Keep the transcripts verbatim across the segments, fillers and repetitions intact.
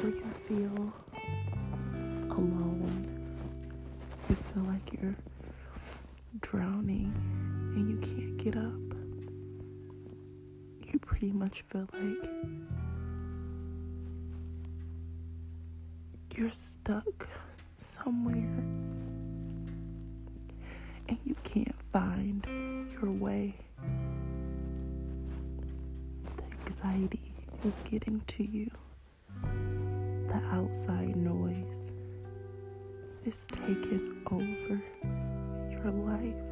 whenever you feel alone, you feel like you're drowning and you can't get up, you pretty much feel like you're stuck somewhere and you can't find your way. The anxiety is getting to you. The outside noise is taking over your life.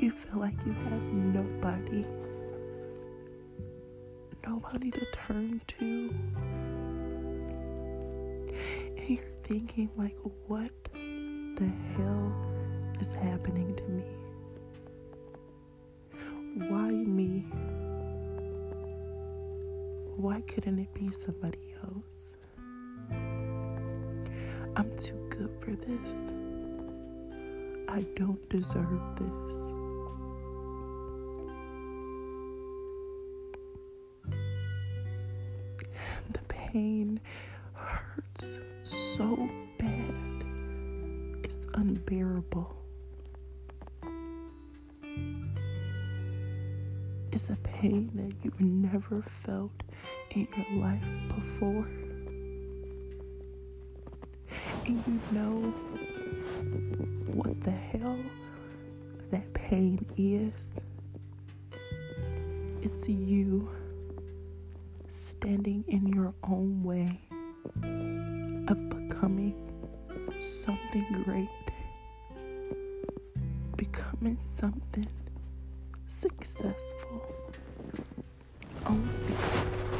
You feel like you have nobody, nobody to turn to. And you're thinking like, what the hell is happening to me? Why me? Why couldn't it be somebody else? I'm too good for this. I don't deserve this. The pain hurts so bad. It's unbearable. It's a pain that you've never felt in your life before. And you know what the hell that pain is. It's you standing in your own way of becoming something great, becoming something successful, only because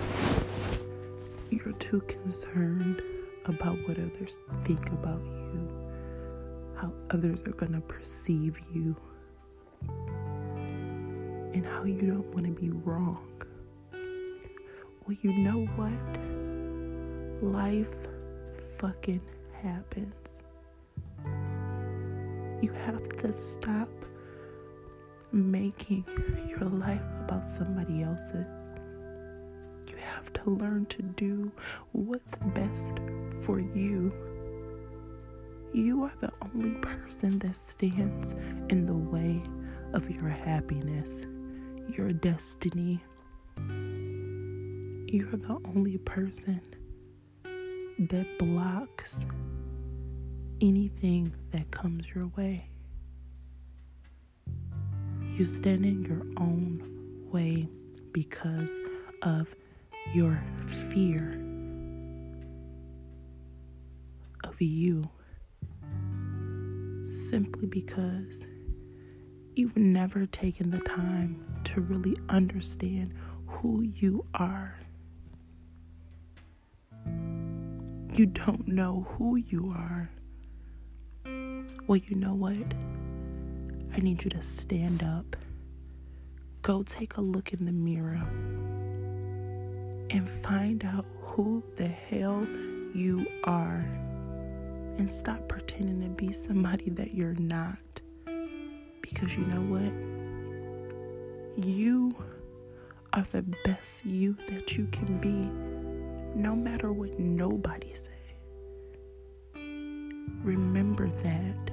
you're too concerned about what others think about you, how others are going to perceive you, and how you don't want to be wrong. Well, you know what? Life fucking happens. You have to stop making your life about somebody else's. You have to learn to do what's best for you. You are the only person that stands in the way of your happiness, your destiny. You're the only person that blocks anything that comes your way. You stand in your own way because of your fear of you. Simply because you've never taken the time to really understand who you are. You don't know who you are. Well, you know what? I need you to stand up. Go take a look in the mirror and find out who the hell you are. And stop pretending to be somebody that you're not. Because you know what? You are the best you that you can be. No matter what nobody say. Remember that.